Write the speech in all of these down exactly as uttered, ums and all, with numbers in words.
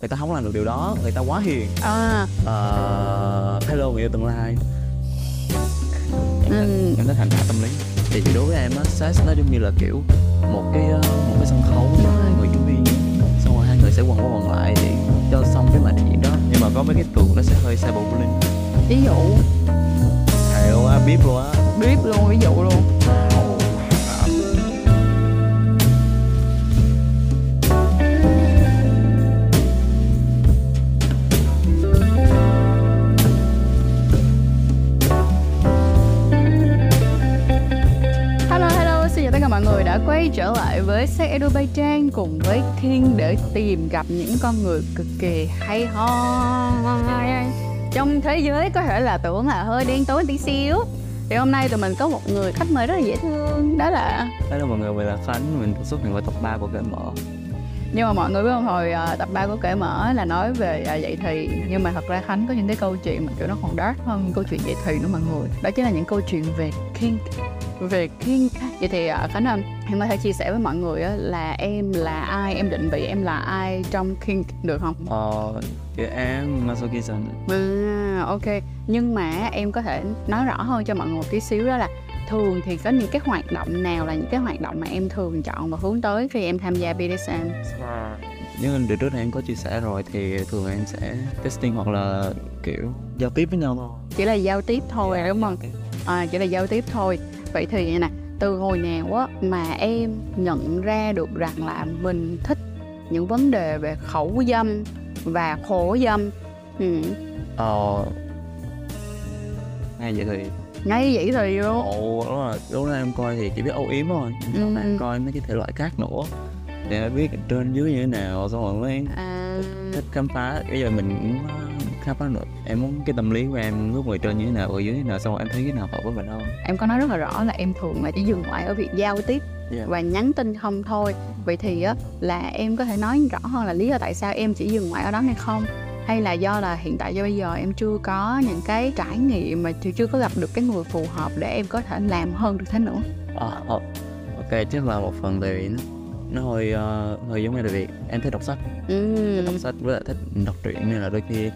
người ta không làm được điều đó, người ta quá hiền. À. Uh, hello người yêu tương lai. Em thích hành hạ tâm lý. Thì đối với em á, sex nó giống như là kiểu một cái một cái sân khấu đó, hai người chuẩn bị xong rồi hai người sẽ quần qua quần lại để cho xong cái màn diễn đó. Nhưng mà có mấy cái tường nó sẽ hơi cyberbullying. Ví dụ. Thầy luôn á, biết luôn á. Biết luôn, ví dụ luôn. Quay trở lại với SexEdu by Trang cùng với Thiên để tìm gặp những con người cực kỳ hay ho trong thế giới có thể là tưởng là hơi đen tối tí xíu. Thì hôm nay tụi mình có một người khách mời rất là dễ thương, đó là đó là mọi người, mình là Khánh, mình xuất hiện vào tập ba của Kể Mở. Nhưng mà mọi người biết không, hồi tập ba của Kể Mở là nói về à, dậy thì. Nhưng mà thật ra Khánh có những cái câu chuyện mà kiểu nó còn dark hơn câu chuyện dậy thì nữa mọi người. Đó chính là những câu chuyện về kink. Về kink. Vậy thì Khánh Anh, em có thể chia sẻ với mọi người là em là ai, em định vị em là ai trong kink được không? Ờ, em masochism. À, ok. Nhưng mà em có thể nói rõ hơn cho mọi người một tí xíu, đó là thường thì có những cái hoạt động nào là những cái hoạt động mà em thường chọn và hướng tới khi em tham gia bê đê ét em? Như được trước này em có chia sẻ rồi, thì thường em sẽ testing hoặc là kiểu giao tiếp với nhau thôi. Chỉ là giao tiếp thôi, yeah, đúng không? À, chỉ là giao tiếp thôi. Vậy thì như này, từ hồi nào á mà em nhận ra được rằng là mình thích những vấn đề về khẩu dâm và khổ dâm? Ừ. Ờ... Ngay vậy thì... Ngay vậy thì luôn. Ồ, đúng là lúc đó em coi thì chỉ biết âu yếm thôi. Sau này em coi mấy cái thể loại khác nữa thì em biết trên dưới như thế nào, xong rồi mới à... thích khám phá. Bây giờ mình cũng khám phá được, em muốn cái tâm lý của em lúc người trên như thế nào, ở dưới như thế nào, xong rồi em thấy cái nào hợp với mình không. Em có nói rất là rõ là em thường là chỉ dừng lại ở việc giao tiếp, yeah, và nhắn tin không thôi. Vậy thì á là em có thể nói rõ hơn là lý do tại sao em chỉ dừng lại ở đó hay không? Hay là do là hiện tại do bây giờ em chưa có những cái trải nghiệm mà chưa có gặp được cái người phù hợp để em có thể làm hơn được thế nữa? À, ok, chắc là một phần thì nó nó hơi uh, hơi giống như là việc em thích đọc sách, ừ. thích đọc sách với lại thích đọc truyện, nên là đôi khi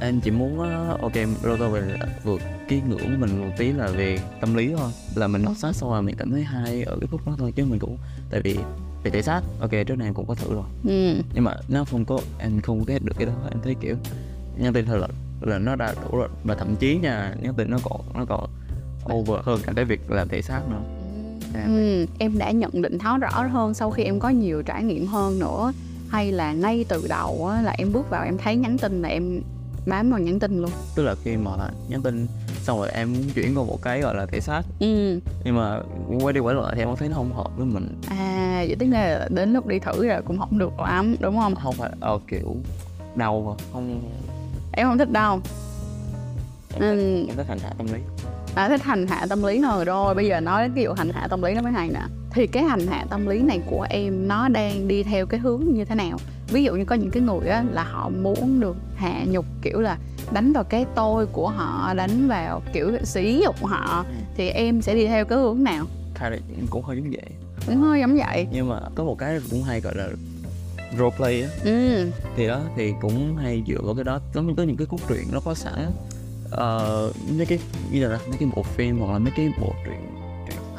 em chỉ muốn uh, ok rồi tôi về vượt cái ngưỡng của mình một tí là về tâm lý thôi, là mình đọc sách xong rồi mình cảm thấy hay ở cái phút đó thôi, chứ mình cũng tại vì về thể xác ok trước này em cũng có thử rồi, ừ. nhưng mà nó không có, em không có ghét được cái đó. Em thấy kiểu nhắn tin thôi là là nó đã đủ rồi, và thậm chí nha nhắn tin nó còn nó còn over hơn cả cái việc làm thể xác nữa. Ừ, em đã nhận định tháo rõ hơn sau khi em có nhiều trải nghiệm hơn nữa, hay là ngay từ đầu á, là em bước vào em thấy nhắn tin là em bám vào nhắn tin luôn? Tức là khi mà nhắn tin xong rồi em chuyển qua một cái gọi là thể xác, ừ. nhưng mà quay đi quay lại thì em thấy nó không hợp với mình. À, vậy tức là đến lúc đi thử rồi cũng không được lắm đúng không? Không phải, ờ, kiểu đau mà không... Em không thích đâu. Em, ừ. thích, em thích hành hạ tâm lý. À, thích hành hạ tâm lý rồi, rồi bây giờ nói đến cái vụ hành hạ tâm lý nó mới hay nè. Thì cái hành hạ tâm lý này của em nó đang đi theo cái hướng như thế nào? Ví dụ như có những cái người á là họ muốn được hạ nhục, kiểu là đánh vào cái tôi của họ, đánh vào kiểu sỉ nhục họ, thì em sẽ đi theo cái hướng nào? Thật ra em cũng hơi giống vậy. Cũng hơi giống vậy. Nhưng mà có một cái cũng hay gọi là roleplay á. Ừ. Thì đó thì cũng hay dựa vào cái đó, giống như những cái cốt truyện nó có sẵn. Uh, mấy cái như là mấy cái bộ phim hoặc là mấy cái bộ truyện,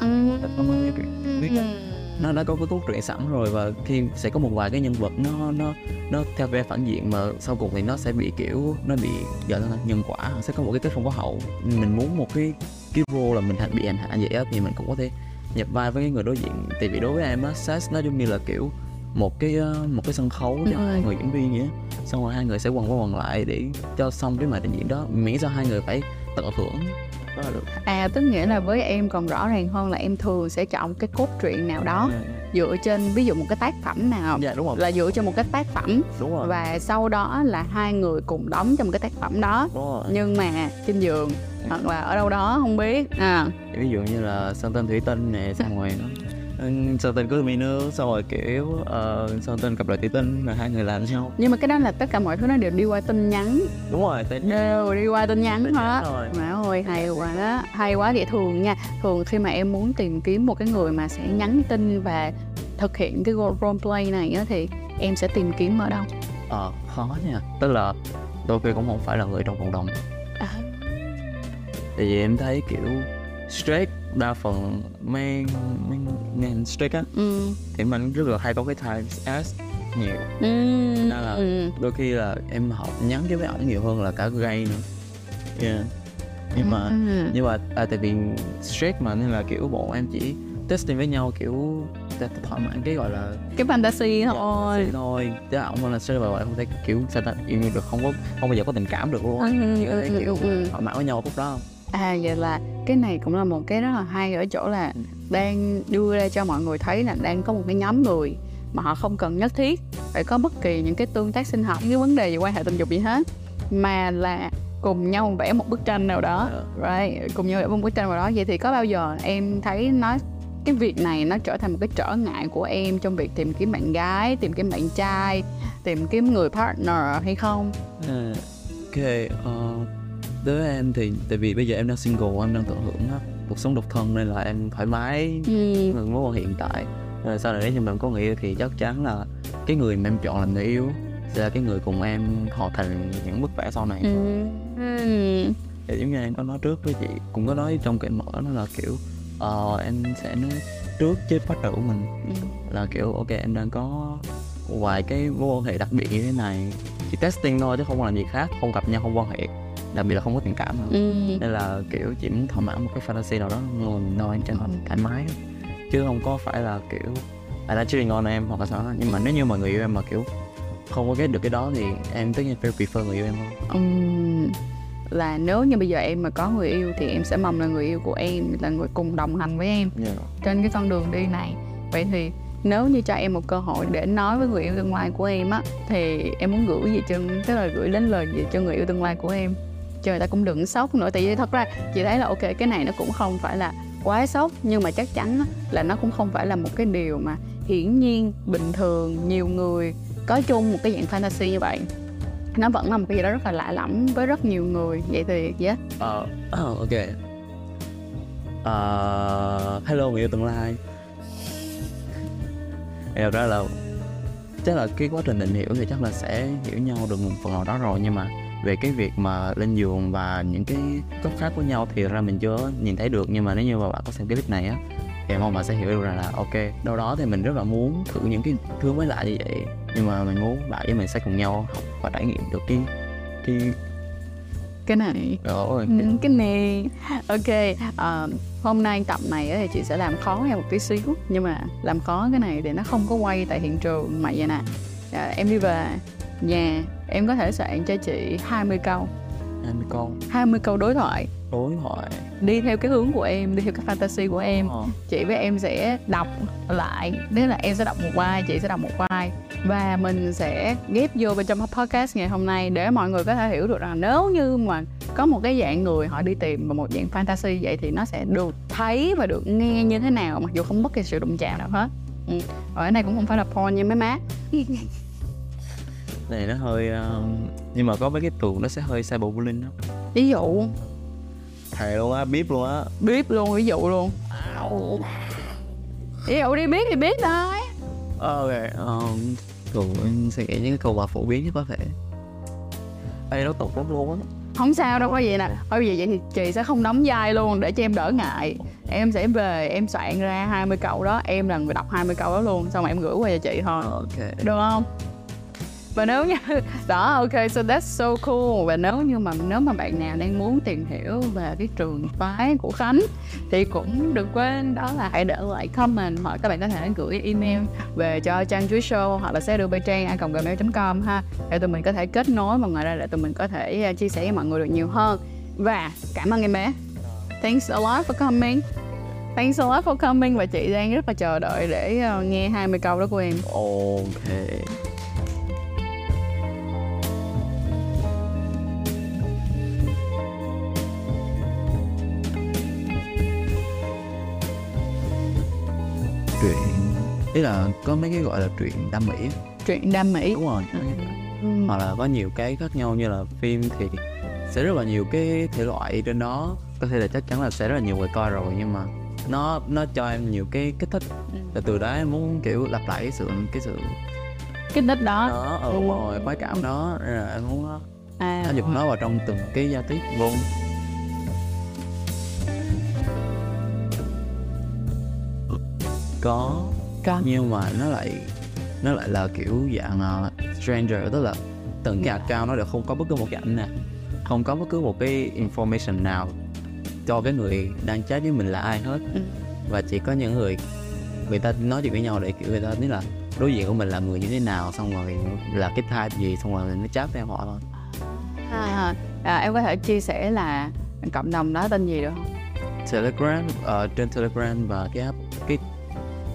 truyện, ừ. truyện nó đã có cái cốt truyện sẵn rồi, và khi sẽ có một vài cái nhân vật nó nó nó theo về phản diện mà sau cùng thì nó sẽ bị kiểu nó bị gọi là nhân quả, sẽ có một cái kết không có hậu. Mình muốn một cái cái role là mình bị hành hạ vậy á, thì mình cũng có thể nhập vai với cái người đối diện. Tại vì đối với em á, sex nó giống như là kiểu một cái một cái sân khấu cho hai người diễn viên vậy, xong rồi hai người sẽ quần qua quần lại để cho xong cái màn trình diễn đó, miễn sao hai người phải tận hưởng đó là được. À, tức nghĩa là với em còn rõ ràng hơn là em thường sẽ chọn cái cốt truyện nào đó, yeah, yeah. dựa trên ví dụ một cái tác phẩm nào, yeah, đúng rồi. là dựa trên một cái tác phẩm, đúng rồi. và sau đó là hai người cùng đóng trong cái tác phẩm đó, nhưng mà trên giường yeah. hoặc là ở đâu đó không biết. À, ví dụ như là Sơn Tinh Thủy Tinh này, xong rồi nó Sơn Tinh có mi nước, xong rồi kiểu uh, Sơn Tinh cặp lại Thủy Tinh là hai người làm nhau. Nhưng mà cái đó là tất cả mọi thứ nó đều đi qua tin nhắn. Đúng rồi, tên... đều đi qua tin nhắn hết. Mà ôi hay quá đó, hay quá. Vậy thường nha, thường khi mà em muốn tìm kiếm một cái người mà sẽ nhắn tin và thực hiện cái role play này á, thì em sẽ tìm kiếm ở đâu? Ờ, khó nha. Tức là đôi khi cũng không phải là người trong cộng đồng à. Tại vì em thấy kiểu straight đa phần men men men straight á ừ. thì mình rất là hay có cái time ask nhiều ừ. nên là ừ. đôi khi là em học nhắn với mấy ảnh nhiều hơn là cả gay nữa. Yeah. Nhưng mà ừ. nhưng mà à, tại vì straight mà nên là kiểu bọn em chỉ testing với nhau kiểu thỏa mãn cái gọi là cái fantasy thôi thôi chứ không phải là straight và không thể kiểu sao ta yêu được, không có không bao giờ có tình cảm được luôn. Chỉ có thể kiểu thỏa mãn với nhau lúc đó. À vậy là cái này cũng là một cái rất là hay ở chỗ là đang đưa ra cho mọi người thấy là đang có một cái nhóm người mà họ không cần nhất thiết phải có bất kỳ những cái tương tác sinh học, những cái vấn đề về quan hệ tình dục gì hết, mà là cùng nhau vẽ một bức tranh nào đó, right? Cùng nhau vẽ một bức tranh nào đó. Vậy thì có bao giờ em thấy nó cái việc này nó trở thành một cái trở ngại của em trong việc tìm kiếm bạn gái, tìm kiếm bạn trai, tìm kiếm người partner hay không? Uh, ok, uh, đối với em thì tại vì bây giờ em đang single, em đang tận hưởng á, cuộc sống độc thân nên là em thoải mái với ừ. mối quan hệ hiện tại. Rồi sau này nếu như mình có người yêu thì chắc chắn là cái người mà em chọn làm người yêu sẽ là cái người cùng em hoàn thành những bức vẽ sau này. Ừ. Ừ. Thì giống như em có nói trước với chị, cũng có nói trong cái mở nó là kiểu Ờ, em sẽ nói trước với partner của mình ừ. là kiểu ok em đang có vài cái mối quan hệ đặc biệt như thế này, chỉ testing thôi chứ không làm gì khác, không gặp nhau, không quan hệ, đặc biệt là không có tình cảm nữa. Ừ. Nên là kiểu chỉ muốn thỏa mãn một cái fantasy nào đó ngồi mình nói em chẳng hạn thoải mái chứ không có phải là kiểu I like cheating on em hoặc là sao đó. Nhưng mà nếu như mà người yêu em mà kiểu không có get được cái đó thì em tất nhiên phải prefer người yêu em hơn. Ừ. Là nếu như bây giờ em mà có người yêu thì em sẽ mong là người yêu của em là người cùng đồng hành với em yeah. trên cái con đường đi này. Vậy thì nếu như cho em một cơ hội để nói với người yêu tương lai của em á, thì em muốn gửi gì cho, tức là gửi đến lời gì cho người yêu tương lai của em, cho người ta cũng đừng sốc nữa. Tại vì thật ra chị thấy là ok cái này nó cũng không phải là quá sốc, nhưng mà chắc chắn là nó cũng không phải là một cái điều mà hiển nhiên, bình thường, nhiều người có chung một cái dạng fantasy như vậy. Nó vẫn là một cái gì đó rất là lạ lẫm với rất nhiều người. Vậy thì yeah. uh, oh, ok uh, hello người yêu tương lai. Thật ra là chắc là cái quá trình định hiểu thì chắc là sẽ hiểu nhau được một phần nào đó rồi, nhưng mà về cái việc mà lên giường và những cái góc khác của nhau thì ra mình chưa nhìn thấy được. Nhưng mà nếu như mà bạn có xem cái clip này á thì mong bạn sẽ hiểu được rằng là ok đâu đó thì mình rất là muốn thử những cái thứ mới lạ như vậy, nhưng mà mình muốn bạn với mình sẽ cùng nhau học và trải nghiệm được cái cái cái này rồi cái này. Ok, uh, hôm nay tập này thì chị sẽ làm khó em một tí xíu, nhưng mà làm khó cái này thì nó không có quay tại hiện trường mà vậy nè. Uh, em đi về nhà em có thể soạn cho chị hai mươi câu hai mươi câu hai mươi câu đối thoại đối thoại đi theo cái hướng của em, đi theo cái fantasy của em. Ờ. Chị với em sẽ đọc lại, tức là em sẽ đọc một vai, chị sẽ đọc một vai, và mình sẽ ghép vô bên trong podcast ngày hôm nay để mọi người có thể hiểu được rằng nếu như mà có một cái dạng người họ đi tìm một dạng fantasy vậy thì nó sẽ được thấy và được nghe như thế nào, mặc dù không bất kỳ sự đụng chạm nào hết. Ừ. Ở đây cũng không phải là porn nha mấy má. Này nó hơi uh, nhưng mà có mấy cái tường nó sẽ hơi cyberbullying đó. Ví dụ thề luôn á, bíp luôn á, bíp luôn, ví dụ luôn. Ví dụ đi, biết thì biết thôi. Ok, um, thường em sẽ nghĩ những cái câu bà phổ biến nhất có thể. Ê, nó tục lắm luôn á. Không sao đâu, có gì nè. Thôi vậy, vậy thì chị sẽ không đóng vai luôn để cho em đỡ ngại. Em sẽ về, em soạn ra hai mươi câu đó, em là người đọc hai mươi câu đó luôn, xong rồi em gửi qua cho chị thôi. Ok. Được không? Và nếu như đó, ok, so that's so cool. Và nếu như mà nếu mà bạn nào đang muốn tìm hiểu về cái trường phái của Khánh thì cũng đừng quên đó là hãy để lại comment, hoặc các bạn có thể gửi email về cho Trang Chuối Show hoặc là SexEdu by Trang a còng gmail chấm com ha, để tụi mình có thể kết nối, và ngoài ra để tụi mình có thể chia sẻ với mọi người được nhiều hơn. Và cảm ơn em bé. Thanks a lot for coming. Thanks a lot for coming. Và chị đang rất là chờ đợi để nghe hai mươi câu đó của em. Ok. Ý là có mấy cái gọi là truyện đam mỹ. Truyện đam mỹ. Đúng rồi. Ừ. Hoặc là có nhiều cái khác nhau, như là phim thì sẽ rất là nhiều cái thể loại trên đó. Có thể là chắc chắn là sẽ rất là nhiều người coi rồi, nhưng mà nó nó cho em nhiều cái kích thích. Là từ đó em muốn kiểu lặp lại cái sự cái sự kích thích đó. Đó, ừ, đúng rồi, khoái cảm đó, nên là em muốn à, áp dụng nó vào trong từng cái giao tiếp luôn. Có, có, nhưng mà nó lại nó lại là kiểu dạng uh, stranger, tức là từng cái account nó đều không có bất cứ một cái ảnh nè, không có bất cứ một cái information nào cho cái người đang chat với mình là ai hết, và chỉ có những người người ta nói chuyện với nhau để kiểu người ta biết là đối diện của mình là người như thế nào, xong rồi là cái type gì, xong rồi mình mới chat với họ thôi. À, à, em có thể chia sẻ là cộng đồng đó tên gì được không? Telegram, uh, trên Telegram và cái app cái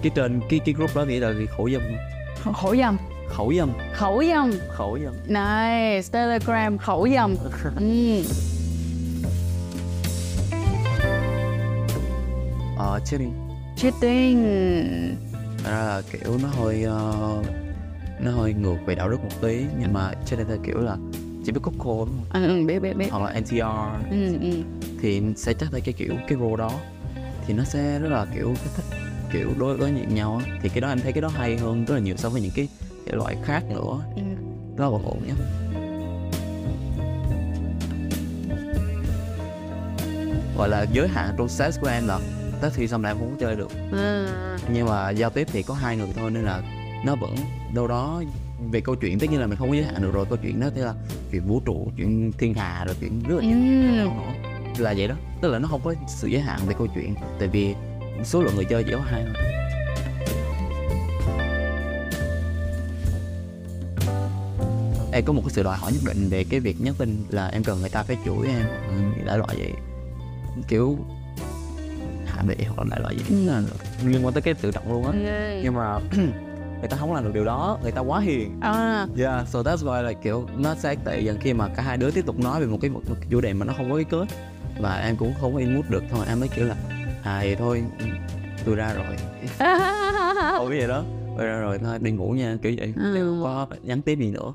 cái trên cái cái group đó thì là khẩu dâm. Khẩu dâm. Khẩu dâm. Khẩu dâm. Khẩu dâm. Nice, Telegram khẩu dâm. Ừ. Uh, cheating. Cheating. Thật ra là kiểu nó hơi uh, nó hơi ngược về đạo đức một tí, nhưng mà cheating theo kiểu là chỉ biết cốc khô đúng không? Ừ, biết biết biết. Hoặc là en tê rờ. Ừ, ừ. Thì sẽ chắc tới cái kiểu cái role đó thì nó sẽ rất là kiểu cái thích kiểu đối đối diện nhau á, thì cái đó em thấy cái đó hay hơn rất là nhiều so với những cái, cái loại khác nữa. Ừ. Đó là ổn nhất. Gọi là giới hạn trong sex của em là tới khi xong là em không có chơi được. Ừ. Nhưng mà giao tiếp thì có hai người thôi nên là nó vẫn đâu đó về câu chuyện, tất nhiên là mình không có giới hạn được rồi, câu chuyện đó thế là chuyện vũ trụ, chuyện thiên hà, rồi chuyện rất là nhiều. Ừ. Là vậy đó, tức là nó không có sự giới hạn về câu chuyện, tại vì số lượng người chơi chỉ có hai thôi. Em có một cái sự đòi hỏi nhất định về cái việc nhắn tin là em cần người ta phải chửi em, đại loại vậy, kiểu hạ bệ hoặc đại loại vậy, liên quan tới cái tự động luôn á. Nhưng mà người ta không làm được điều đó, người ta quá hiền. À. Yeah, so that's why là kiểu nó sẽ tệ dần khi mà cả hai đứa tiếp tục nói về một cái, một cái chủ đề mà nó không có cái kết, và em cũng không có input được, thôi em mới kiểu là à vậy thôi, tôi ra rồi. Ủa vậy đó, tôi ra rồi, thôi đi ngủ nha, kiểu vậy. Đừng có nhắn tiếp gì nữa.